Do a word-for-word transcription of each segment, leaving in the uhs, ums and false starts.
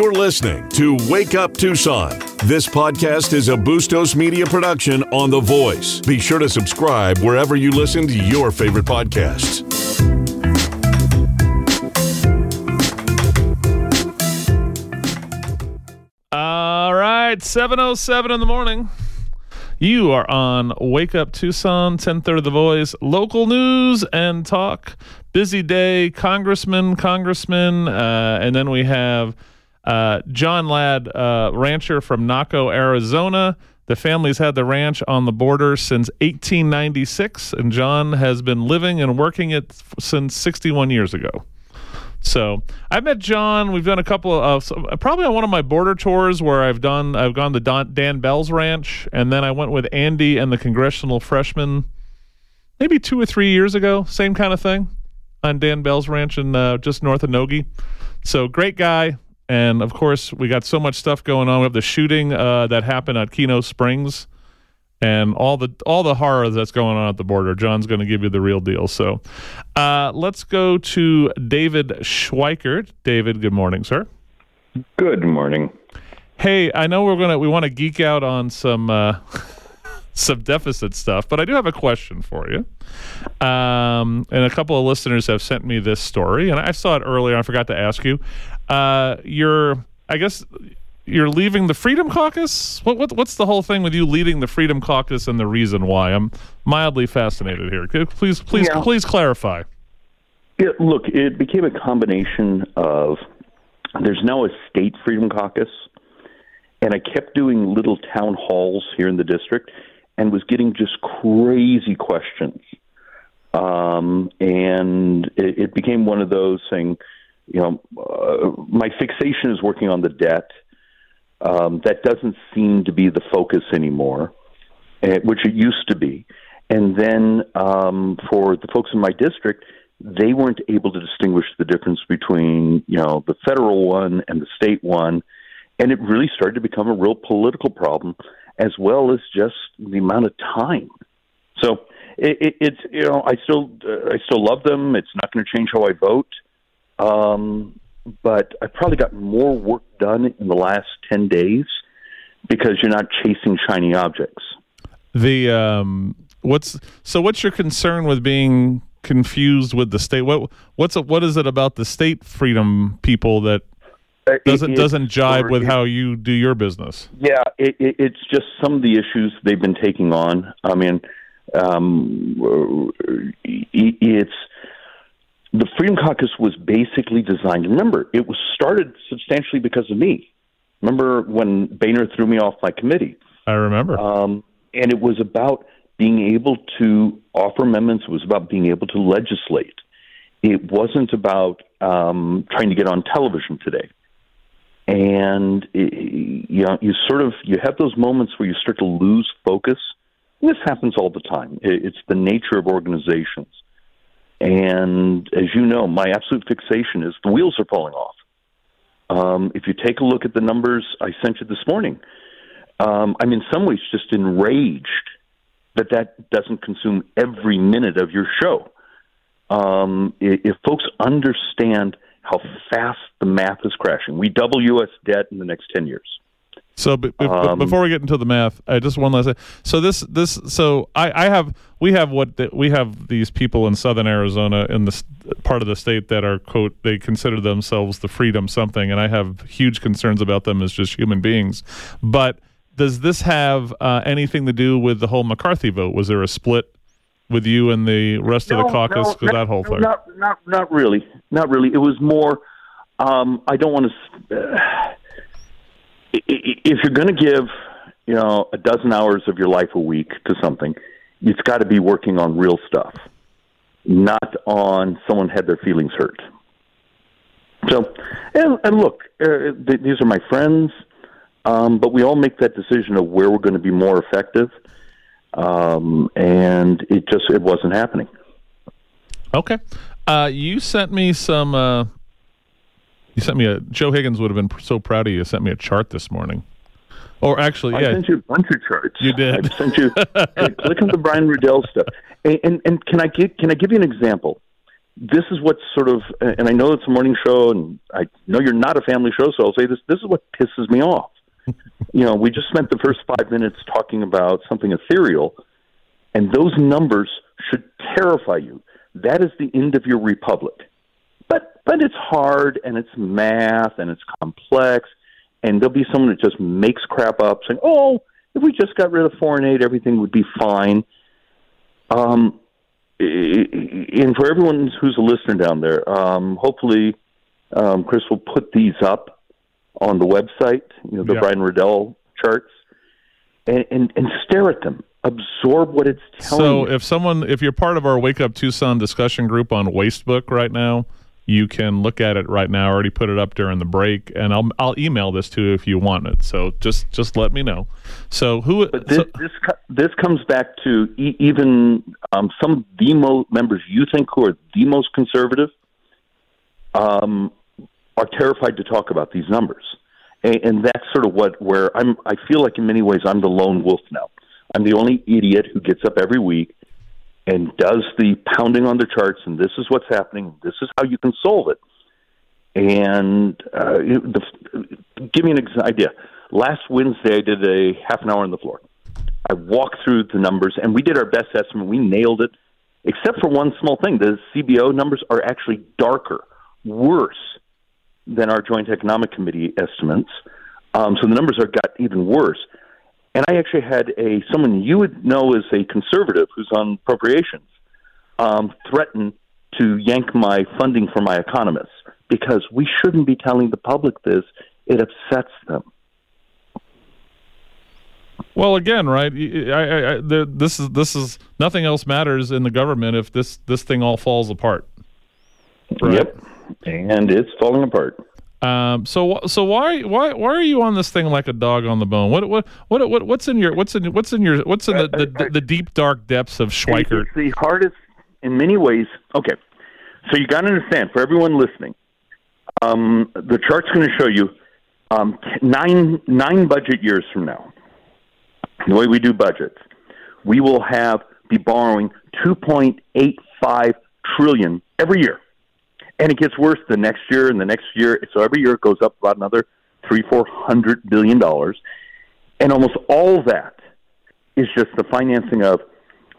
You're listening to Wake Up Tucson. This podcast is a Bustos Media production on The Voice. Be sure to subscribe wherever you listen to your favorite podcasts. All right, seven oh seven in the morning. You are on Wake Up Tucson, ten thirty The Voice, local news and talk. Busy day, Congressman, Congressman, uh, and then we have uh, John Ladd, uh, rancher from Naco, Arizona. The family's had the ranch on the border since eighteen ninety-six, and John has been living and working it f- since sixty-one years ago. So I met John. We've done a couple of uh, probably on one of my border tours where I've done I've gone to Don, Dan Bell's ranch, and then I went with Andy and the congressional freshman maybe two or three years ago. Same kind of thing on Dan Bell's ranch in uh, just north of Nogi. So great guy, and of course we got so much stuff going on. We have the shooting uh, that happened at Kino Springs, and all the all the horror that's going on at the border. John's going to give you the real deal. So uh, let's go to David Schweikert. David, good morning, sir. Good morning. Hey, I know we're gonna we want to geek out on some uh, some deficit stuff, but I do have a question for you. Um, and a couple of listeners have sent me this story, and I saw it earlier. I forgot to ask you. Uh, you're, I guess. You're leaving the Freedom Caucus? What, what what's the whole thing with you leading the Freedom Caucus and the reason why? I'm mildly fascinated here. Please please yeah. please clarify. It, look, it became a combination of there's now a state Freedom Caucus, and I kept doing little town halls here in the district and was getting just crazy questions. Um, and it, it became one of those saying, you know, uh, my fixation is working on the debt. Um, that doesn't seem to be the focus anymore, which it used to be. And then um, for the folks in my district, they weren't able to distinguish the difference between, you know, the federal one and the state one. And it really started to become a real political problem, as well as just the amount of time. So it, it, it's, you know, I still uh, I still love them. It's not going to change how I vote. Um But I probably got more work done in the last ten days because you're not chasing shiny objects. The um, what's so? What's your concern with being confused with the state? What what's a, what is it about the state freedom people that doesn't it, doesn't jibe with it, how you do your business? Yeah, it, it, it's just some of the issues they've been taking on. I mean, um, it's. The Freedom Caucus was basically designed, remember, it was started substantially because of me. Remember when Boehner threw me off my committee? I remember. Um, and it was about being able to offer amendments. It was about being able to legislate. It wasn't about um, trying to get on television today. And, it, you know, you sort of, you have those moments where you start to lose focus. And this happens all the time. It's the nature of organizations. And as you know, my absolute fixation is the wheels are falling off. Um, if you take a look at the numbers I sent you this morning, um, I'm in some ways just enraged that that doesn't consume every minute of your show. Um, if folks understand how fast the math is crashing, we double U S debt in the next ten years. So b- b- um, before we get into the math, I just one last thing. So this this so I, I have we have what the, we have these people in southern Arizona in this part of the state that are quote they consider themselves the freedom something, and I have huge concerns about them as just human beings. But does this have uh, anything to do with the whole McCarthy vote? Was there a split with you and the rest no, of the caucus no, with not, that whole thing? Not not not really, not really. It was more. Um, I don't want to. Uh, If you're going to give, you know, a dozen hours of your life a week to something, it's got to be working on real stuff, not on someone had their feelings hurt. So, and, and look, uh, th- these are my friends, um, but we all make that decision of where we're going to be more effective, um, and it just it wasn't happening. Okay, uh, you sent me some. Uh You sent me a Joe Higgins would have been so proud of you. Sent me a chart this morning, or actually, yeah, I sent you a bunch of charts. You did. I sent you. Hey, click on the Brian Riddell stuff. And, and and can I give, can I give you an example? this is what sort of, and I know it's a morning show, and I know you're not a family show, so I'll say this, this is what pisses me off. You know, we just spent the first five minutes talking about something ethereal, and those numbers should terrify you. That is the end of your republic. But but it's hard, and it's math, and it's complex, and there'll be someone that just makes crap up, saying, oh, if we just got rid of foreign aid, everything would be fine. Um, and for everyone who's a listener down there, um, hopefully um, Chris will put these up on the website, you know, the yep. Brian Riddell charts, and, and, and stare at them. Absorb what it's telling you. So if someone, if you're part of our Wake Up Tucson discussion group on Wastebook right now, you can look at it right now. I already put it up during the break, and I'll I'll email this to you if you want it. So just, just let me know. So who? But this so, this, this comes back to e- even um, some of the mo- members you think who are the most conservative um, are terrified to talk about these numbers, and, and that's sort of what where I'm. I feel like in many ways I'm the lone wolf now. I'm the only idiot who gets up every week and does the pounding on the charts, and this is what's happening, this is how you can solve it. And uh, the, give me an idea. Last Wednesday, I did a half an hour on the floor. I walked through the numbers, and we did our best estimate. We nailed it, except for one small thing. The C B O numbers are actually darker, worse than our Joint Economic Committee estimates. Um, so the numbers are got even worse. And I actually had a someone you would know as a conservative who's on appropriations um, threaten to yank my funding for my economists because we shouldn't be telling the public this. It upsets them. Well, again, right? I, I, the, this is this is nothing else matters in the government if this this thing all falls apart. Right? Yep, and it's falling apart. Um, so, so why, why, why are you on this thing like a dog on the bone? What, what, what, what what's in your, what's in, what's in your, what's in the, the, the, the deep dark depths of Schweikert? It's the hardest, in many ways. Okay, so you got to understand for everyone listening, um, the chart's going to show you um, nine nine budget years from now. The way we do budgets, we will have be borrowing two point eight five trillion dollars every year. And it gets worse the next year and the next year. So every year it goes up about another three, four hundred billion dollars. And almost all that is just the financing of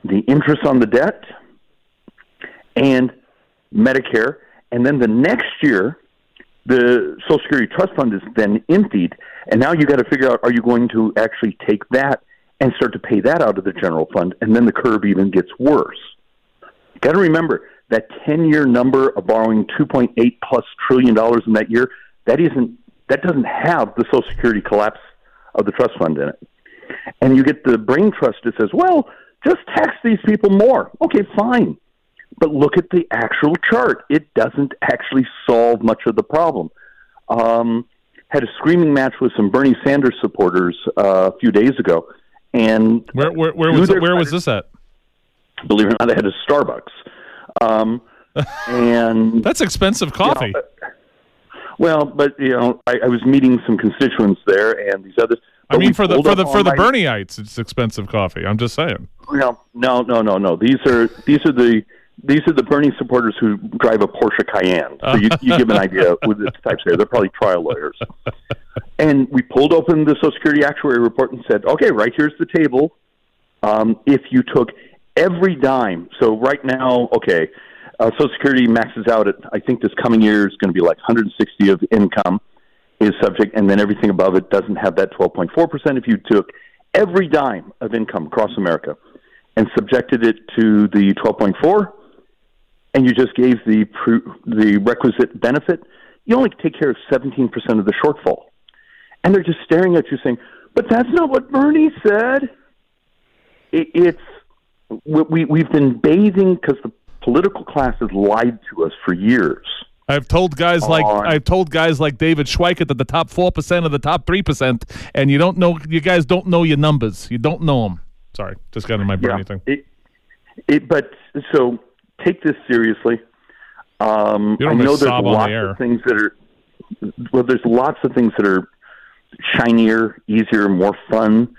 the interest on the debt and Medicare. And then the next year, the Social Security Trust Fund is then emptied. And now you got to figure out, are you going to actually take that and start to pay that out of the general fund? And then the curve even gets worse. Got to remember, that ten-year number of borrowing two point eight plus trillion dollars in that year, that isn't that doesn't have the Social Security collapse of the trust fund in it. And you get the brain trust that says, well, just tax these people more. Okay, fine. But look at the actual chart. It doesn't actually solve much of the problem. Um, had a screaming match with some Bernie Sanders supporters uh, a few days ago. And Where, where, where, was, where was this at? Believe it or not, I had a Starbucks. Um, and that's expensive coffee. You know, well, but you know, I, I was meeting some constituents there and these others. I mean, for the for the for the Bernieites, it's expensive coffee. I'm just saying. No, no, no, no, no. These are these are the these are the Bernie supporters who drive a Porsche Cayenne. So you, you give an idea with the types there. They're probably trial lawyers. And we pulled open the Social Security Actuary report and said, okay, right here's the table. Um, if you took every dime. So right now, okay, uh, Social Security maxes out at, I think this coming year is going to be like one hundred sixty of income is subject, and then everything above it doesn't have that twelve point four percent. If you took every dime of income across America and subjected it to the twelve point four, and you just gave the the requisite benefit, you only take care of seventeen percent of the shortfall. And they're just staring at you saying, but that's not what Bernie said. It, it's We, we, we've been bathing because the political class has lied to us for years. I've told guys like uh, I've told guys like David Schweikert that the top four percent of the top three percent, and you don't know, you guys don't know your numbers. You don't know them. Sorry, just got in my brain. Yeah, thing. It, it, but so take this seriously. Um, I know there's lots the of things that are well. There's lots of things that are shinier, easier, more fun.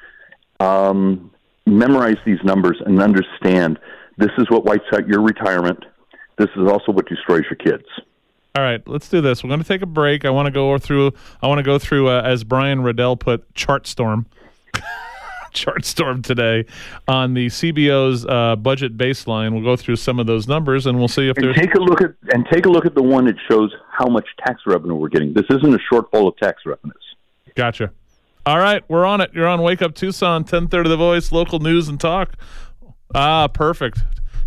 Um, Memorize these numbers and understand this is what wipes out your retirement. this is also what destroys your kids. All right, let's do this. We're going to take a break. I want to go through, I want to go through uh, as Brian Riddell put, chart storm. Chart storm today on the C B O's uh, budget baseline. We'll go through some of those numbers, and we'll see if there's... And take a look at, and take a look at the one that shows how much tax revenue we're getting. This isn't a shortfall of tax revenues. Gotcha. All right, we're on it. You're on Wake Up Tucson, ten thirty The Voice, local news and talk. Ah, perfect.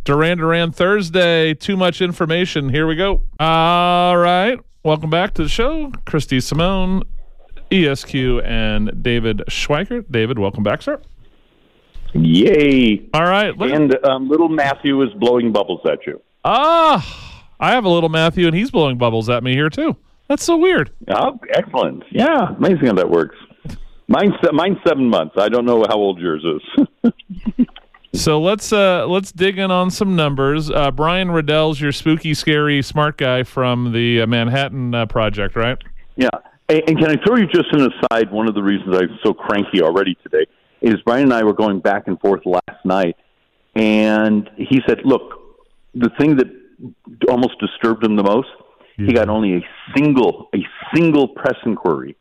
Duran Duran Thursday, too much information. Here we go. All right, welcome back to the show. Christy Simone, E S Q, and David Schweikert. David, welcome back, sir. Yay. All right. Look. And um, little Matthew is blowing bubbles at you. Ah, I have a little Matthew, and he's blowing bubbles at me here, too. That's so weird. Oh, excellent. Yeah, amazing how that works. Mine's, mine's seven months. I don't know how old yours is. So let's uh, let's dig in on some numbers. Uh, Brian Riddell's your spooky, scary, smart guy from the uh, Manhattan uh, Project, right? Yeah. And, and can I throw you just an aside? One of the reasons I'm so cranky already today is Brian and I were going back and forth last night, and he said, look, the thing that almost disturbed him the most, yeah. he got only a single, a single press inquiry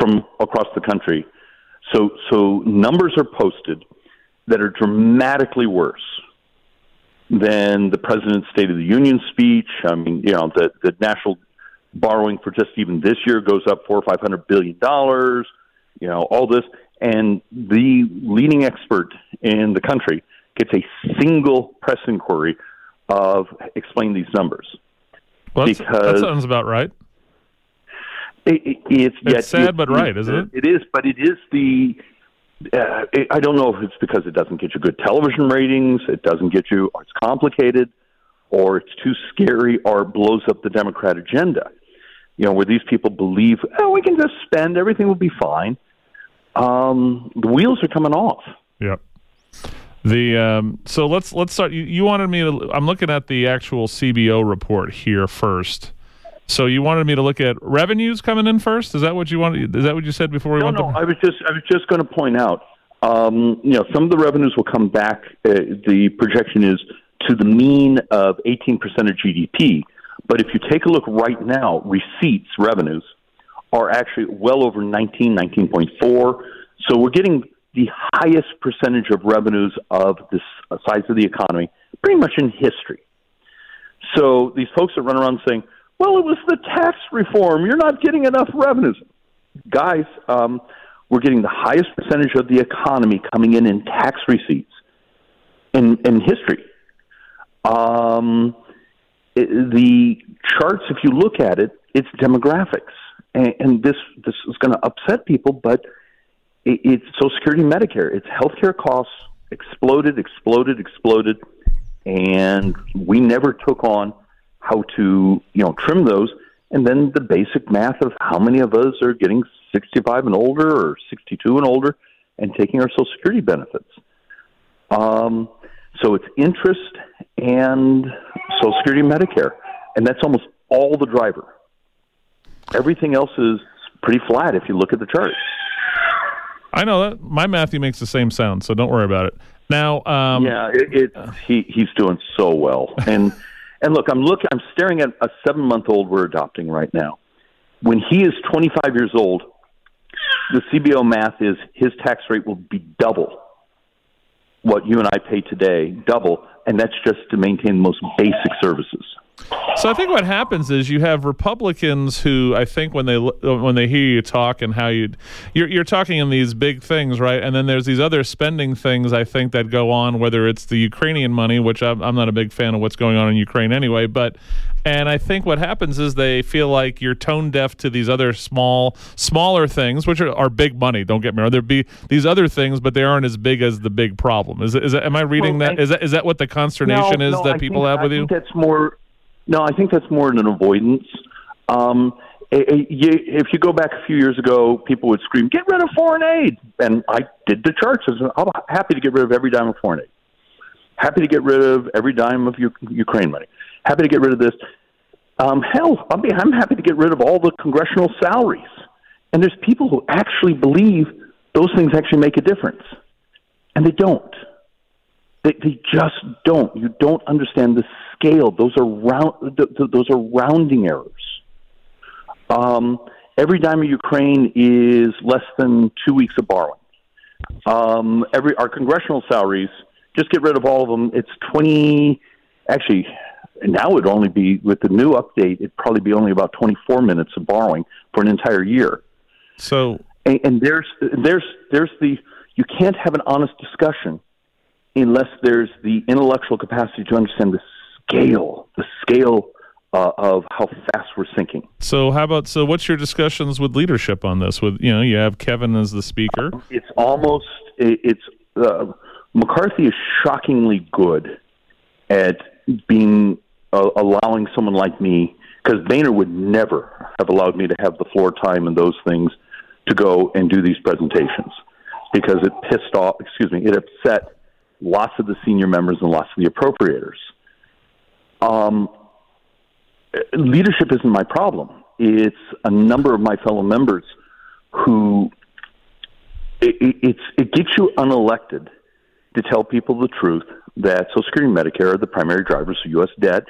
from across the country. So, so numbers are posted that are dramatically worse than the president's State of the Union speech. I mean, you know, the, the national borrowing for just even this year goes up four or five hundred billion dollars, you know, all this. And the leading expert in the country gets a single press inquiry of explain these numbers. Well, that's, because that sounds about right. It, it, it's it's yet, sad, it, but right, isn't it? It is, but it is the... Uh, it, I don't know if it's because it doesn't get you good television ratings, it doesn't get you, or it's complicated, or it's too scary, or it blows up the Democrat agenda. You know, where these people believe, oh, we can just spend, everything will be fine. Um, the wheels are coming off. Yeah. The um, so let's let's start. You, you wanted me to. I'm looking at the actual C B O report here first. So you wanted me to look at revenues coming in first? Is that what you wanted? Is that what you said before we no, went? No, no. I was just I was just going to point out. Um, you know, some of the revenues will come back. Uh, the projection is to the mean of eighteen percent of G D P. But if you take a look right now, receipts revenues are actually well over nineteen, nineteen point four. So we're getting the highest percentage of revenues of this size of the economy, pretty much in history. So these folks that run around saying, well, it was the tax reform. You're not getting enough revenues. Guys, um, we're getting the highest percentage of the economy coming in in tax receipts in, in history. Um, it, the charts, if you look at it, it's demographics. And, and this, this is going to upset people, but it, it's Social Security and Medicare. It's healthcare costs exploded, exploded, exploded, and we never took on how to, you know, trim those, and then the basic math of how many of us are getting sixty-five and older or sixty-two and older and taking our Social Security benefits. Um, so it's interest and Social Security and Medicare, and that's almost all the driver. Everything else is pretty flat if you look at the chart. I know that. My Matthew makes the same sound, so don't worry about it. Now, um, yeah, it, it, he he's doing so well, and... And look, I'm looking. I'm staring at a seven-month-old we're adopting right now. When he is twenty-five years old, the C B O math is his tax rate will be double what you and I pay today, double, and that's just to maintain the most basic services. So I think what happens is you have Republicans who I think when they when they hear you talk and how you you're, you're talking in these big things, right? And then there's these other spending things I think that go on, whether it's the Ukrainian money, which I'm, I'm not a big fan of what's going on in Ukraine anyway. But and I think what happens is they feel like you're tone deaf to these other small smaller things, which are, are big money. Don't get me wrong. There be these other things, but they aren't as big as the big problem. Is is am I reading well, that? I, is that is that what the consternation no, is no, that I people think, have with I think you? That's more. No, I think that's more an avoidance. Um, if you go back a few years ago, people would scream, get rid of foreign aid. And I did the charts. I'm happy to get rid of every dime of foreign aid. Happy to get rid of every dime of Ukraine money. Happy to get rid of this. Um, hell, I'm happy to get rid of all the congressional salaries. And there's people who actually believe those things actually make a difference. And they don't. They, they just don't. You don't understand the scale. Those are round, th- th- those are rounding errors. Um, every dime of Ukraine is less than two weeks of borrowing. Um, every our congressional salaries, just get rid of all of them. It's twenty. Actually, now it would only be with the new update. It'd probably be only about twenty-four minutes of borrowing for an entire year. So, and, and there's there's there's the you can't have an honest discussion unless there's the intellectual capacity to understand the scale, the scale uh, of how fast we're sinking. So how about, so what's your discussions with leadership on this? With, you know, you have Kevin as the speaker. It's almost, it's, uh, McCarthy is shockingly good at being, uh, allowing someone like me, because Boehner would never have allowed me to have the floor time and those things to go and do these presentations, because it pissed off, excuse me, it upset lots of the senior members and lots of the appropriators. Um, leadership isn't my problem. It's a number of my fellow members who it, it, it's, it gets you unelected to tell people the truth that Social Security and Medicare are the primary drivers of U S debt,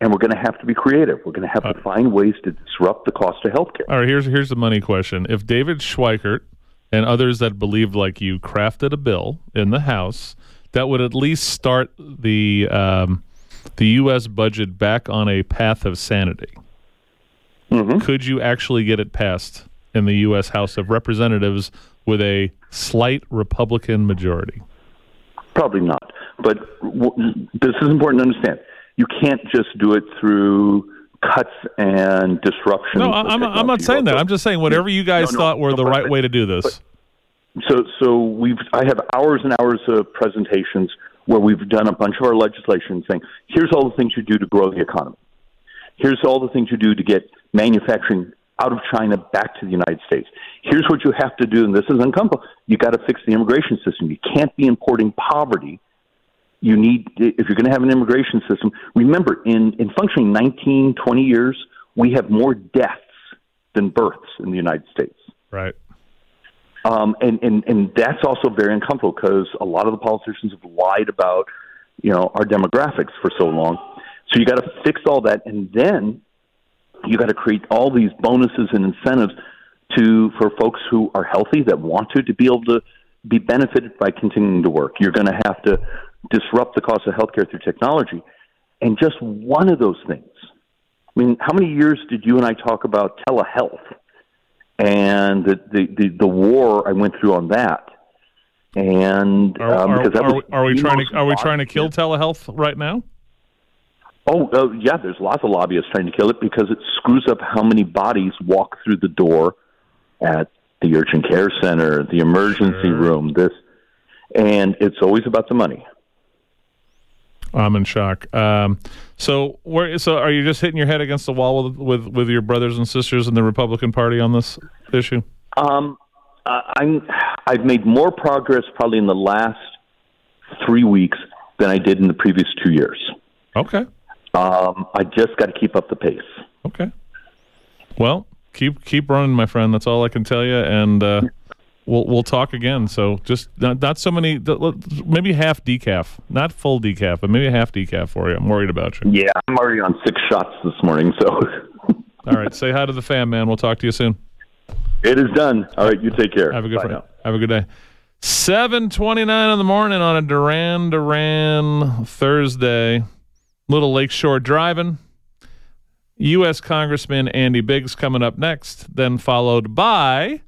and we're going to have to be creative. We're going to have uh, to find ways to disrupt the cost of healthcare. All right, here's here's the money question. If David Schweikert and others that believed like you crafted a bill in the House that would at least start the um, the U S budget back on a path of sanity, mm-hmm. could you actually get it passed in the U S House of Representatives with a slight Republican majority? Probably not. But w- this is important to understand. You can't just do it through cuts and disruption. No, I'm, I'm not saying that. I'm just saying whatever you guys no, no, thought were no, the right but, way to do this. But, so so we've I have hours and hours of presentations where we've done a bunch of our legislation saying, here's all the things you do to grow the economy. Here's all the things you do to get manufacturing out of China back to the United States. Here's what you have to do, and this is uncomfortable. You got to fix the immigration system. You can't be importing poverty. You need, if you're going to have an immigration system, remember in, in functioning nineteen, twenty years, we have more deaths than births in the United States. Right. Um, and, and, and that's also very uncomfortable because a lot of the politicians have lied about, you know, our demographics for so long. So you got to fix all that. And then you got to create all these bonuses and incentives to, for folks who are healthy that want to, to be able to be benefited by continuing to work. You're going to have to disrupt the cost of healthcare through technology. And just one of those things. I mean, how many years did you and I talk about telehealth and the the, the, the war I went through on that? And are, um, are, that are, we, are we trying to are we trying to kill telehealth right now? Oh uh, yeah, there's lots of lobbyists trying to kill it because it screws up how many bodies walk through the door at the urgent care center, the emergency sure. room. This, and it's always about the money. I'm in shock. Um, so, where, so are you just hitting your head against the wall with, with, with your brothers and sisters in the Republican Party on this issue? Um, I'm, I've made more progress probably in the last three weeks than I did in the previous two years. Okay. Um, I just got to keep up the pace. Okay. Well, keep keep running, my friend. That's all I can tell you, and uh, we'll we'll talk again. So just not, not so many, maybe half decaf, not full decaf, but maybe half decaf for you. I'm worried about you. Yeah, I'm already on six shots this morning. So, all right, say hi to the fam, man. We'll talk to you soon. It is done. All right, you take care. Have a good day. Have a good day. seven twenty-nine in the morning on a Duran Duran Thursday. Little Lakeshore driving. U S. Congressman Andy Biggs coming up next, then followed by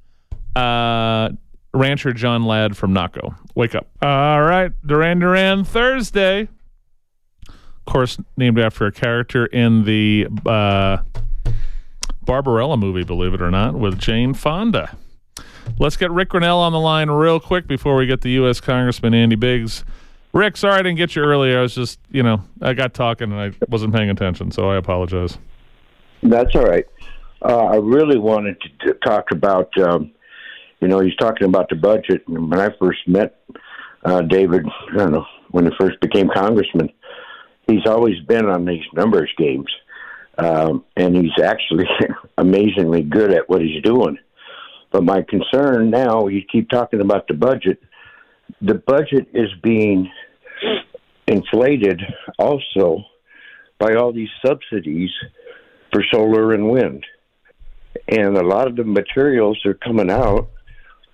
uh, rancher John Ladd from Naco. Wake up. All right, Duran Duran Thursday. Of course, named after a character in the uh, Barbarella movie, believe it or not, with Jane Fonda. Let's get Rick Grinnell on the line real quick before we get the U S. Congressman Andy Biggs. Rick, sorry I didn't get you earlier. I was just, you know, I got talking and I wasn't paying attention, so I apologize. That's all right. Uh, I really wanted to t- talk about, um, you know, he's talking about the budget. And when I first met uh, David, I don't know, when he first became congressman, he's always been on these numbers games. Um, and he's actually amazingly good at what he's doing. But my concern now, you keep talking about the budget. The budget is being inflated also by all these subsidies for solar and wind. And a lot of the materials that are coming out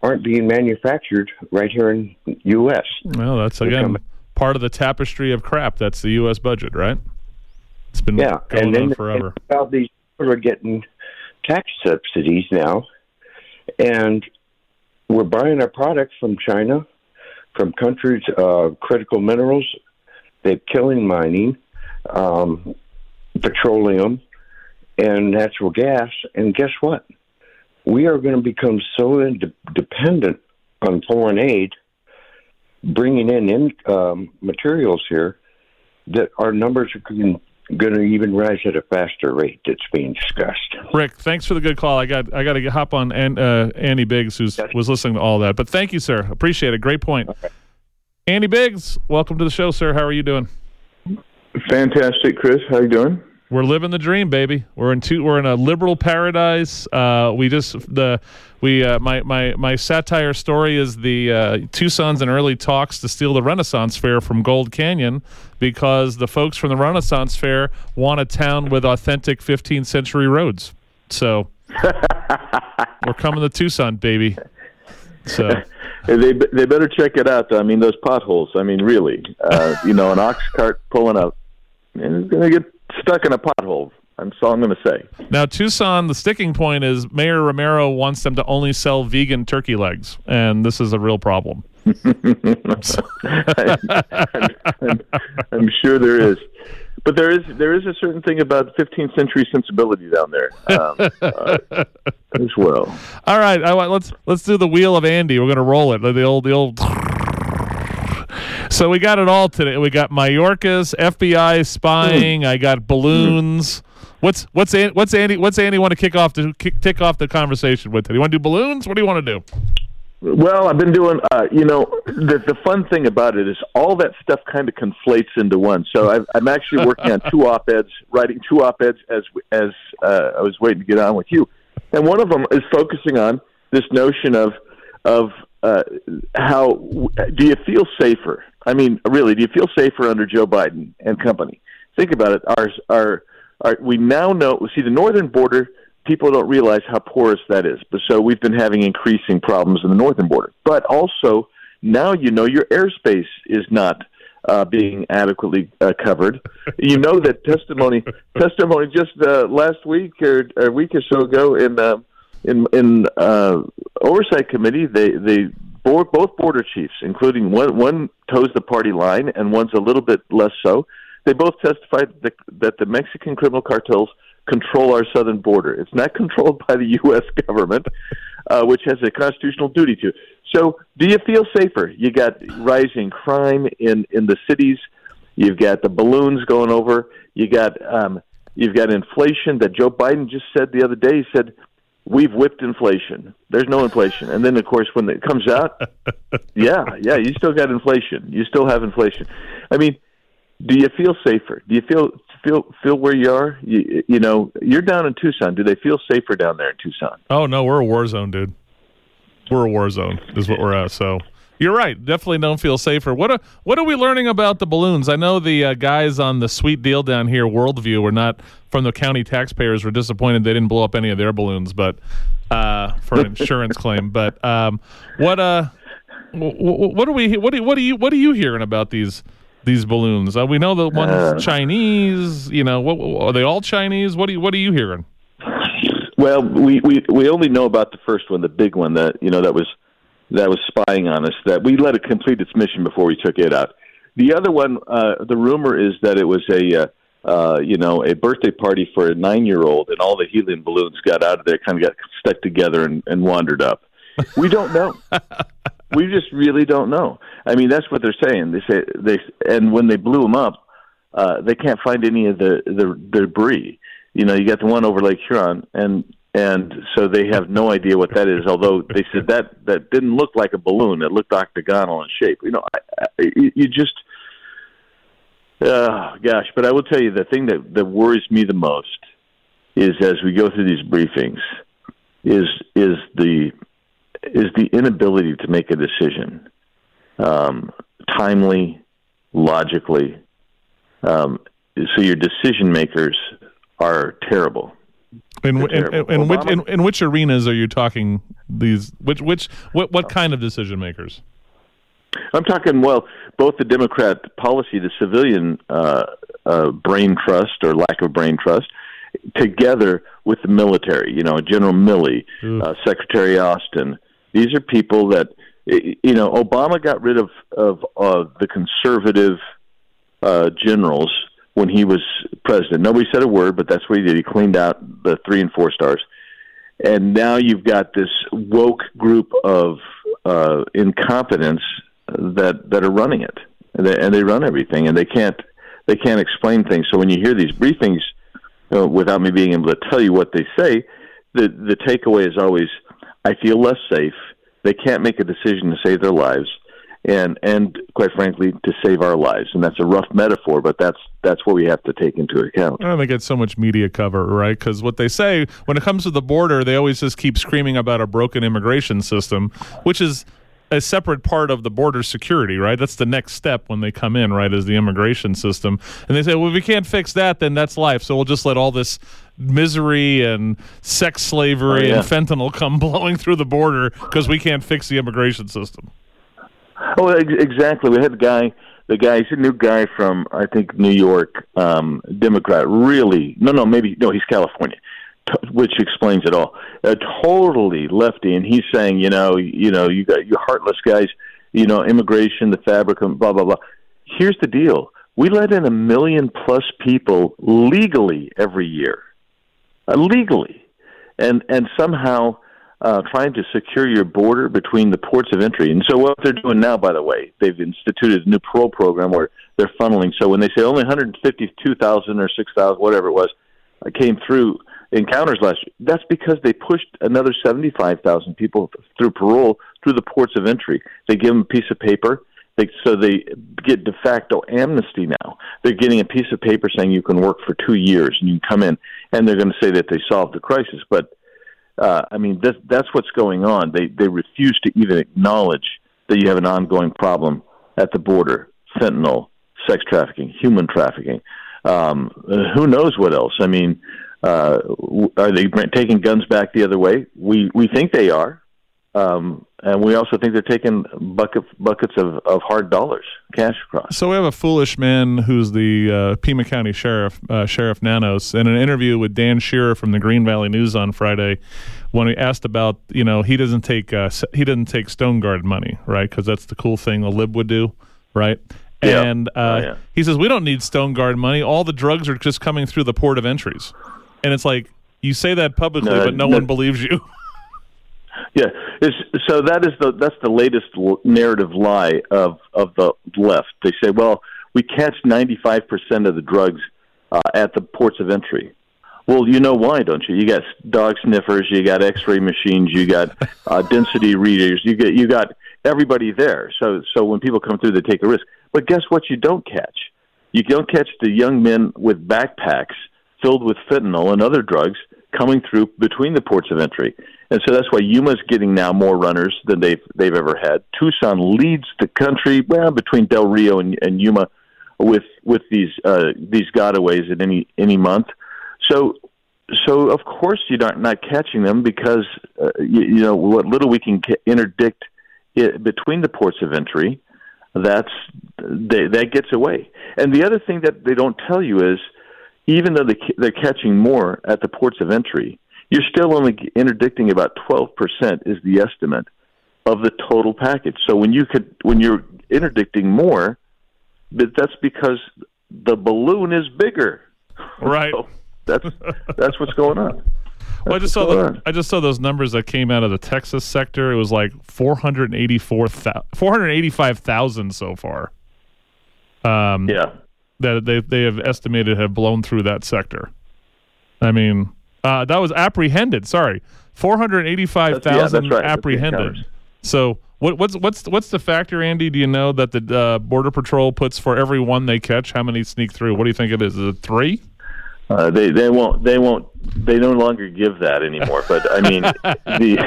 aren't being manufactured right here in the U S. Well, that's, again, part of the tapestry of crap. That's the U S budget, right? It's been yeah, going and then on forever. All these people are getting tax subsidies now, and we're buying our products from China, from countries, uh, critical minerals. They're killing mining, um, petroleum, and natural gas. And guess what? We are going to become so ind- dependent on foreign aid, bringing in, in um, materials here, that our numbers are going to even rise at a faster rate that's being discussed. Rick, thanks for the good call. I got I got to hop on and, uh, Andy Biggs, who was listening to all that. But thank you, sir. Appreciate it. Great point. Okay. Andy Biggs, welcome to the show, sir. How are you doing? Fantastic, Chris. How you doing? We're living the dream, baby. We're in two, we're in a liberal paradise. Uh, we just the we uh, my my my satire story is the uh, two sons in early talks to steal the Renaissance Fair from Gold Canyon because the folks from the Renaissance Fair want a town with authentic fifteenth century roads. So we're coming to Tucson, baby. So they they better check it out. I mean, those potholes. I mean, really, uh, you know, an ox cart pulling up and it's gonna get stuck in a pothole. That's all I'm going to say. Now, Tucson, the sticking point is Mayor Romero wants them to only sell vegan turkey legs, and this is a real problem. I'm, I'm, I'm sure there is. But there is there is a certain thing about fifteenth century sensibility down there um, uh, as well. All right, I, let's let's do the wheel of Andy. We're going to roll it. The old the old. So we got it all today. We got Mayorkas, F B I spying. Mm. I got balloons. Mm. What's what's what's Andy? What's Andy want to kick off to kick, kick off the conversation with? Do you want to do balloons? What do you want to do? Well, I've been doing. Uh, you know, the the fun thing about it is all that stuff kind of conflates into one. So I've, I'm actually working on two op-eds, writing two op-eds as as uh, I was waiting to get on with you, and one of them is focusing on this notion of of. Uh, how do you feel safer? I mean, really, do you feel safer under Joe Biden and company? Think about it. Our, our, our, we now know, see, the northern border, people don't realize how porous that is. But so we've been having increasing problems in the northern border. But also, now you know your airspace is not uh, being adequately uh, covered. You know that testimony, testimony just uh, last week or a week or so ago in uh, In in uh, oversight committee, they they board, both border chiefs, including one one toes the party line and one's a little bit less so. They both testified that, that the Mexican criminal cartels control our southern border. It's not controlled by the U S government, uh, which has a constitutional duty to. So, do you feel safer? You got rising crime in, in the cities. You've got the balloons going over. You got um, you've got inflation that Joe Biden just said the other day. He said, "We've whipped inflation. There's no inflation." And then, of course, when it comes out, yeah, yeah, you still got inflation. You still have inflation. I mean, do you feel safer? Do you feel feel feel where you are? You, you know, you're down in Tucson. Do they feel safer down there in Tucson? Oh, no, we're a war zone, dude. We're a war zone is what we're at, so... You're right. Definitely don't feel safer. What are, what are we learning about the balloons? I know the uh, guys on the sweet deal down here, Worldview, were not from the county taxpayers, were disappointed they didn't blow up any of their balloons, but uh, for an insurance claim. But um, what uh, what are we what do what do you what are you hearing about these these balloons? Uh, we know that one's uh, Chinese. You know, what, are they all Chinese? What do you, what are you hearing? Well, we, we we only know about the first one, the big one that you know that was. that was spying on us, that we let it complete its mission before we took it out. The other one, uh, the rumor is that it was a, uh, uh, you know, a birthday party for a nine-year-old, and all the helium balloons got out of there, kind of got stuck together and, and wandered up. We don't know. We just really don't know. I mean, that's what they're saying. They say they, and when they blew them up, uh, they can't find any of the, the, the debris. You know, you got the one over Lake Huron, and And so they have no idea what that is, although they said that, that didn't look like a balloon. It looked octagonal in shape. You know, I, I, you just, uh, gosh. But I will tell you the thing that, that worries me the most is as we go through these briefings is is the is the inability to make a decision um, timely, logically. Um, so your decision makers are terrible. And and, terrible. and, and which in, in which arenas are you talking? These which which what what kind of decision makers? I'm talking, well, both the Democrat policy, the civilian uh, uh, brain trust or lack of brain trust, together with the military. You know, General Milley, uh, Secretary Austin. These are people that, you know, Obama got rid of of, of the conservative uh, generals when he was president. Nobody said a word, but that's what he did. He cleaned out the three and four stars. And now you've got this woke group of uh, incompetence that that are running it, and they, and they run everything, and they can't they can't explain things. So when you hear these briefings, you know, without me being able to tell you what they say, the the takeaway is always, I feel less safe. They can't make a decision to save their lives, and and quite frankly, to save our lives. And that's a rough metaphor, but that's that's what we have to take into account. And they get so much media cover, right? Because what they say when it comes to the border, they always just keep screaming about a broken immigration system, which is a separate part of the border security, right? That's the next step when they come in, right, is the immigration system. And they say, well, if we can't fix that, then that's life. So we'll just let all this misery and sex slavery oh, yeah. and fentanyl come blowing through the border because we can't fix the immigration system. Oh, ex- exactly. We had a guy, the guy, he's a new guy from, I think, New York, um, Democrat, really, no, no, maybe, no, he's California, which explains it all. A totally lefty, and he's saying, you know, you know, you got you heartless guys, you know, immigration, the fabric, blah blah blah. Here's the deal: we let in a million plus people legally every year, uh, legally, and and somehow uh, trying to secure your border between the ports of entry. And so what they're doing now, by the way, they've instituted a new parole program where they're funneling. So when they say only one hundred fifty-two thousand or six thousand, whatever it was, came through encounters last year, that's because they pushed another seventy-five thousand people through parole through the ports of entry. They give them a piece of paper, they, so they get de facto amnesty now. They're getting a piece of paper saying you can work for two years and you can come in, and they're going to say that they solved the crisis. But, uh, I mean, this, that's what's going on. They, they refuse to even acknowledge that you have an ongoing problem at the border, fentanyl, sex trafficking, human trafficking. Um, who knows what else? I mean, uh, are they taking guns back the other way? We we think they are, um, and we also think they're taking bucket, buckets of, of hard dollars, cash across. So we have a foolish man who's the uh, Pima County Sheriff, uh, Sheriff Nanos, in an interview with Dan Shearer from the Green Valley News on Friday, when he asked about, you know, he doesn't take uh, he doesn't take Stone Guard money, right? Because that's the cool thing a lib would do, right? Yeah. And uh, oh, yeah. he says, we don't need Stone Guard money. All the drugs are just coming through the port of entries. And it's like, you say that publicly, no, but no, no one believes you. Yeah. It's, so that is the that's the latest narrative lie of, of the left. They say, well, we catch ninety-five percent of the drugs uh, at the ports of entry. Well, you know why, don't you? You got dog sniffers, you got X-ray machines, you got uh, density readers, you get you got everybody there. So so when people come through, they take a risk. But guess what you don't catch? You don't catch the young men with backpacks filled with fentanyl and other drugs coming through between the ports of entry. And so that's why Yuma's getting now more runners than they've they've ever had. Tucson leads the country, well, between Del Rio and, and Yuma with with these uh, these gotaways at any any month. So so of course you're not, not catching them because uh, you, you know what little we can interdict it between the ports of entry. That's they, that gets away. And the other thing that they don't tell you is, even though they, they're catching more at the ports of entry, you're still only interdicting about twelve percent is the estimate of the total package. So when you could when you're interdicting more, that's because the balloon is bigger. Right. So that's that's what's going on. Well, I just saw the, I just saw those numbers that came out of the Texas sector. It was like four hundred eighty-four thousand, four hundred eighty-five thousand so far. Um, yeah, that they they have estimated have blown through that sector. I mean, uh, that was apprehended. Sorry, four hundred eighty-five thousand yeah, right. apprehended. So what, what's what's what's the factor, Andy? Do you know that the uh, Border Patrol puts for every one they catch? How many sneak through? What do you think it is? Is it three? Uh, they they won't they won't they no longer give that anymore. But I mean, the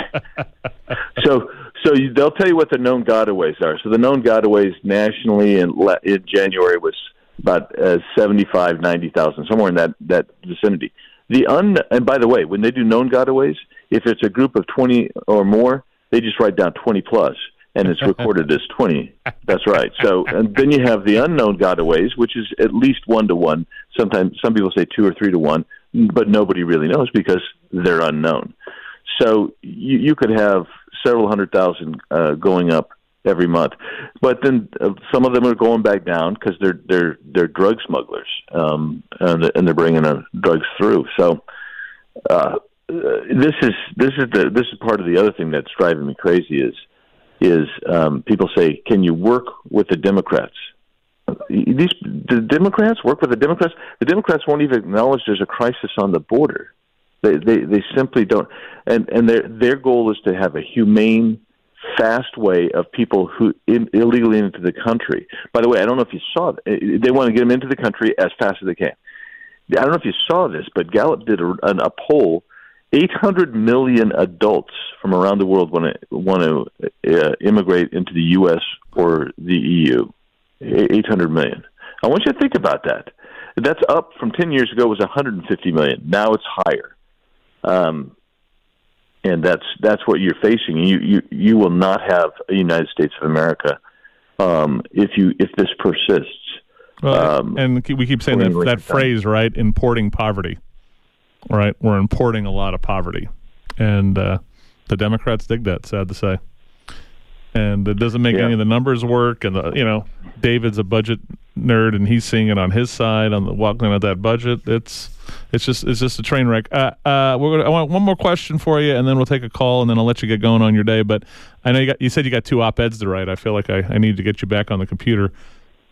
so so you, they'll tell you what the known gotaways are. So the known gotaways nationally in, in January was about uh, seventy-five, ninety thousand, somewhere in that, that vicinity. The un and by the way, when they do known gotaways, if it's a group of twenty or more, they just write down twenty plus, and it's recorded as twenty. That's right. So, and then you have the unknown gotaways, which is at least one to one. Sometimes some people say two or three to one, but nobody really knows because they're unknown. So you, you could have several hundred thousand uh, going up every month, but then uh, some of them are going back down because they're they're they're drug smugglers, um, and, and they're bringing uh, drugs through. So uh, this is this is the this is part of the other thing that's driving me crazy is is um, people say, can you work with the Democrats? These the Democrats work with the Democrats. The Democrats won't even acknowledge there's a crisis on the border. They they, they simply don't, and and their their goal is to have a humane, fast way of people who in, illegally into the country. By the way, I don't know if you saw that. They want to get them into the country as fast as they can. I don't know if you saw this, but Gallup did a, an, a poll. eight hundred million adults from around the world want to want to uh, immigrate into the U S or the E U. eight hundred million. I want you to think about that. That's up from ten years ago. It was one hundred fifty million. Now it's higher. Um, and that's that's what you're facing. You you you will not have a United States of America um, if you if this persists. Well, um, and we keep saying that that phrase, right? Importing poverty, right? We're importing a lot of poverty, and uh, the Democrats dig that. Sad to say, and it doesn't make yeah. any of the numbers work. And the, you know, David's a budget nerd, and he's seeing it on his side on the walking at that budget. It's. It's just it's just a train wreck. Uh, uh, we're gonna, I want one more question for you, and then we'll take a call, and then I'll let you get going on your day. But I know you got you said you got two op-eds to write. I feel like I, I need to get you back on the computer.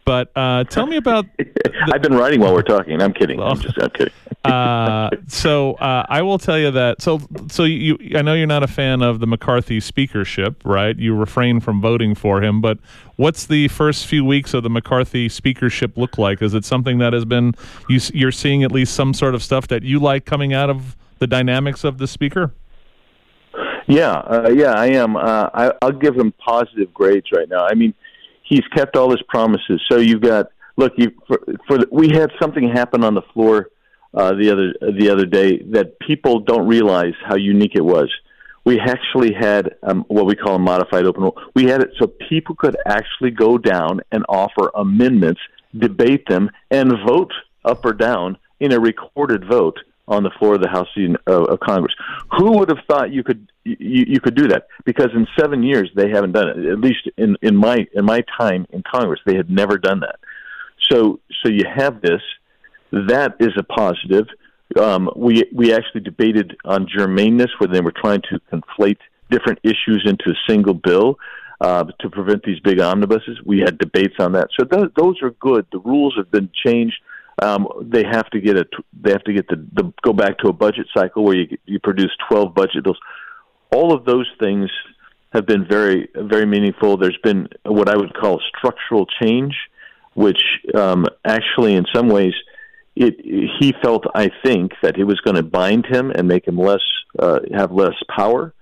But uh, tell me about. The, I've been writing while we're talking. I'm kidding. I'm just I'm kidding. uh, so uh, I will tell you that. So so you I know you're not a fan of the McCarthy speakership, right? You refrain from voting for him. But what's the first few weeks of the McCarthy speakership look like? Is it something that has been you, you're seeing at least some sort of stuff that you like coming out of the dynamics of the speaker? Yeah, uh, yeah, I am. Uh, I, I'll give him positive grades right now. I mean. He's kept all his promises. So you've got look. You for, for the, we had something happen on the floor uh, the other the other day that people don't realize how unique it was. We actually had um, what we call a modified open rule. We had it so people could actually go down and offer amendments, debate them, and vote up or down in a recorded vote on the floor of the House of Congress. Who would have thought you could you, you could do that? Because in seven years they haven't done it. At least in, in my in my time in Congress, they had never done that. So so you have this. That is a positive. Um, we we actually debated on germaneness, where they were trying to conflate different issues into a single bill uh, to prevent these big omnibuses. We had debates on that. So th- those are good. The rules have been changed. Um, they have to get a. They have to get the, the go back to a budget cycle where you you produce twelve budget bills. All of those things have been very very meaningful. There's been what I would call structural change, which um, actually in some ways it he felt I think that it was going to bind him and make him less uh, have less power.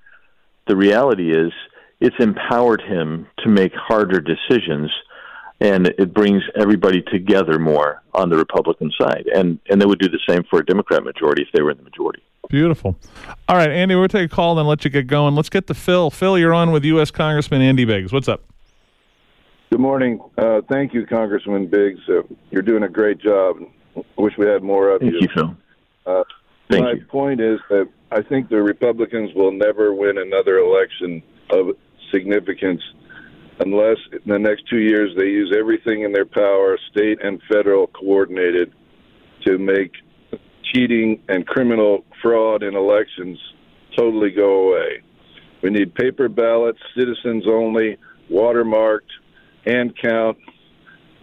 The reality is it's empowered him to make harder decisions. And it brings everybody together more on the Republican side. And and they would do the same for a Democrat majority if they were in the majority. Beautiful. All right, Andy, we'll take a call and let you get going. Let's get to Phil. Phil, you're on with U S. Congressman Andy Biggs. What's up? Good morning. Uh, thank you, Congressman Biggs. Uh, you're doing a great job. I wish we had more of you. Thank you, Phil. Uh, thank my you. point is that I think the Republicans will never win another election of significance unless in the next two years they use everything in their power, state and federal coordinated, to make cheating and criminal fraud in elections totally go away. We need paper ballots, citizens only, watermarked, hand count,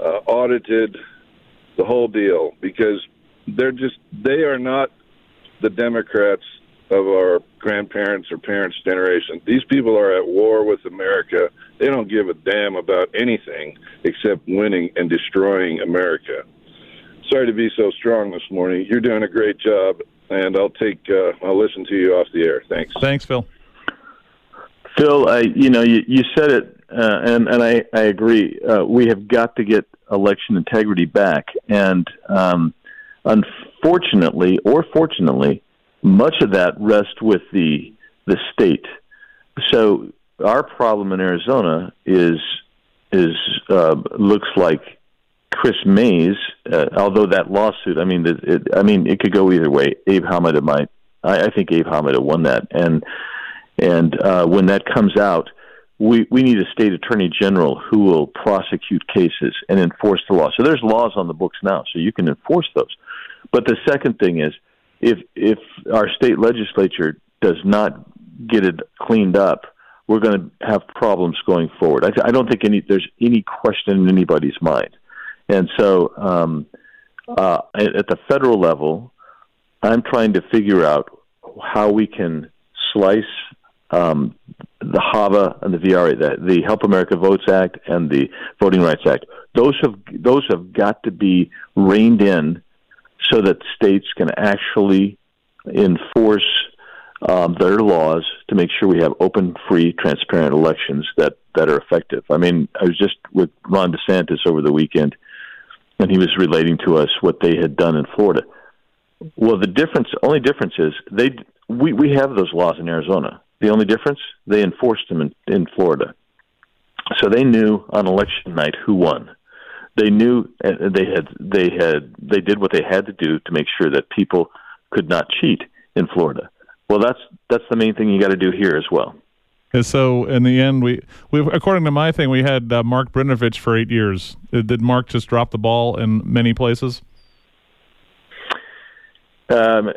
uh, audited, the whole deal, because they're just, they are not the Democrats of our grandparents or parents' generation. These people are at war with America. They don't give a damn about anything except winning and destroying America. Sorry to be so strong this morning. You're doing a great job, and I'll take uh, I'll listen to you off the air. Thanks. Thanks, Phil. Phil, I, you know, you, you said it uh, and and I I agree. Uh, we have got to get election integrity back, and um, unfortunately or fortunately, much of that rests with the the state. So our problem in Arizona is is uh, looks like Chris Mays. Uh, although that lawsuit, I mean, it, it, I mean, it could go either way. Abe Hamadeh might. I, I think Abe Hamadeh won that, and and uh, when that comes out, we we need a state attorney general who will prosecute cases and enforce the law. So there's laws on the books now, so you can enforce those. But the second thing is, if if our state legislature does not get it cleaned up, we're going to have problems going forward. I, th- I don't think any there's any question in anybody's mind. And so um, uh, at the federal level, I'm trying to figure out how we can slice um, the HAVA and the V R A, the, the Help America Votes Act and the Voting Rights Act. Those have those have got to be reined in so that states can actually enforce Um, their laws to make sure we have open, free, transparent elections that, that are effective. I mean, I was just with Ron DeSantis over the weekend, and he was relating to us what they had done in Florida. Well, the difference, only difference is they we, we have those laws in Arizona. The only difference, they enforced them in, in Florida. So they knew on election night who won. They knew uh, they had they had they did what they had to do to make sure that people could not cheat in Florida. Well, that's that's the main thing you got to do here as well. And so, in the end, we we according to my thing, we had uh, Mark Brnovich for eight years. Did Mark just drop the ball in many places? Um,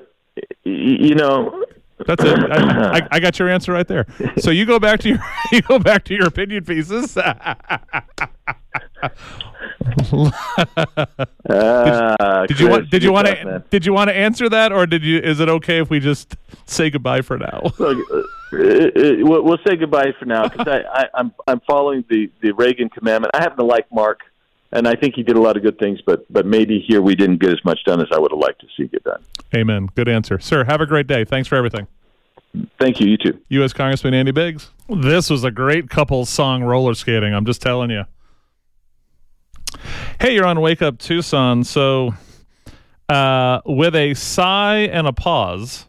you know, that's it. I, I, I got your answer right there. So you go back to your you go back to your opinion pieces. uh, did, did you want? Did you want to? Did you want to answer that, or did you? Is it okay if we just say goodbye for now? Look, we'll, we'll say goodbye for now because I, I, I'm I'm following the, the Reagan commandment. I happen to like Mark, and I think he did a lot of good things, but but maybe here we didn't get as much done as I would have liked to see get done. Amen. Good answer, sir. Have a great day. Thanks for everything. Thank you. You too. U S Congressman Andy Biggs. This was a great couple song roller skating. I'm just telling you. Hey, you're on Wake Up Tucson. So uh, with a sigh and a pause,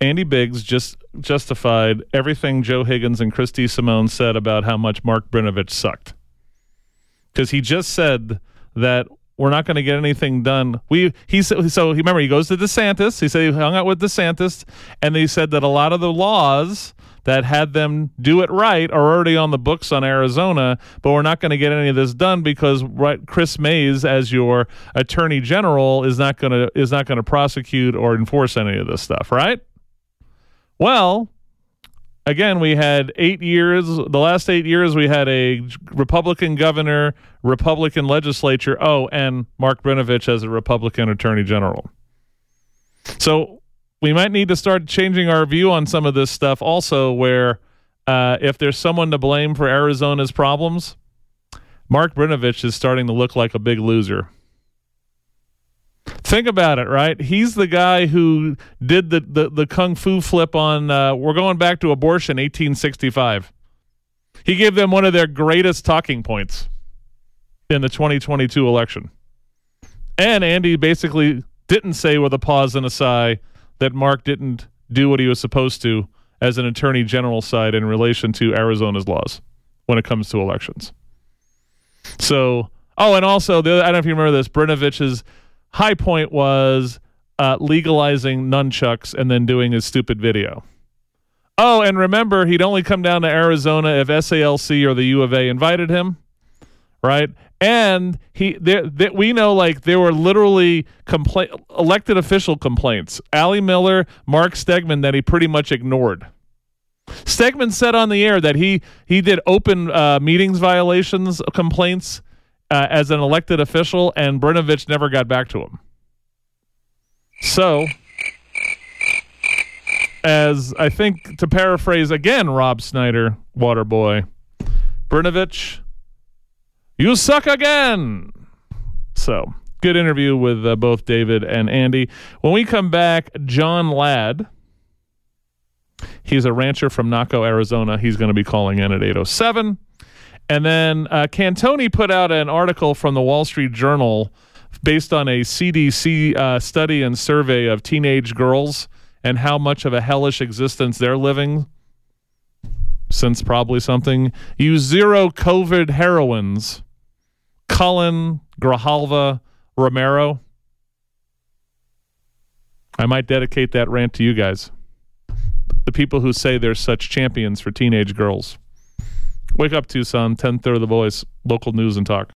Andy Biggs just justified everything Joe Higgins and Christy Simone said about how much Mark Brnovich sucked. Because he just said that we're not going to get anything done. We he So remember, he goes to DeSantis. He said he hung out with DeSantis, and he said that a lot of the laws that had them do it right are already on the books on Arizona, but we're not going to get any of this done because right, Chris Mays, as your attorney general, is not going to is not going to prosecute or enforce any of this stuff, right? Well, again, we had eight years. The last eight years, we had a Republican governor, Republican legislature. Oh, and Mark Brnovich as a Republican attorney general. So we might need to start changing our view on some of this stuff also, where uh, if there's someone to blame for Arizona's problems, Mark Brnovich is starting to look like a big loser. Think about it, right? He's the guy who did the, the, the kung fu flip on uh, we're going back to abortion, eighteen sixty-five. He gave them one of their greatest talking points in the twenty twenty-two election. And Andy basically didn't say with a pause and a sigh that Mark didn't do what he was supposed to as an attorney general side in relation to Arizona's laws when it comes to elections. So, oh, and also, the other, I don't know if you remember this, Brnovich's high point was uh, legalizing nunchucks and then doing his stupid video. Oh, and remember, he'd only come down to Arizona if S A L C or the U of A invited him, right? And he, there, that we know, like there were literally complaint, elected official complaints. Allie Miller, Mark Stegman, that he pretty much ignored. Stegman said on the air that he he did open uh, meetings violations complaints uh, as an elected official, and Brnovich never got back to him. So, as I think to paraphrase again, Rob Snyder, Waterboy, Brnovich, you suck again. So, good interview with uh, both David and Andy. When we come back, John Ladd, He's a rancher from Naco, Arizona. He's going to be calling in at eight oh seven. And then uh, Cantoni put out an article from the Wall Street Journal based on a C D C uh, study and survey of teenage girls and how much of a hellish existence they're living since probably something. Use zero COVID heroines. Cullen, Grijalva, Romero. I might dedicate that rant to you guys. The people who say they're such champions for teenage girls. Wake up, Tucson, ten thirty The Voice, local news and talk.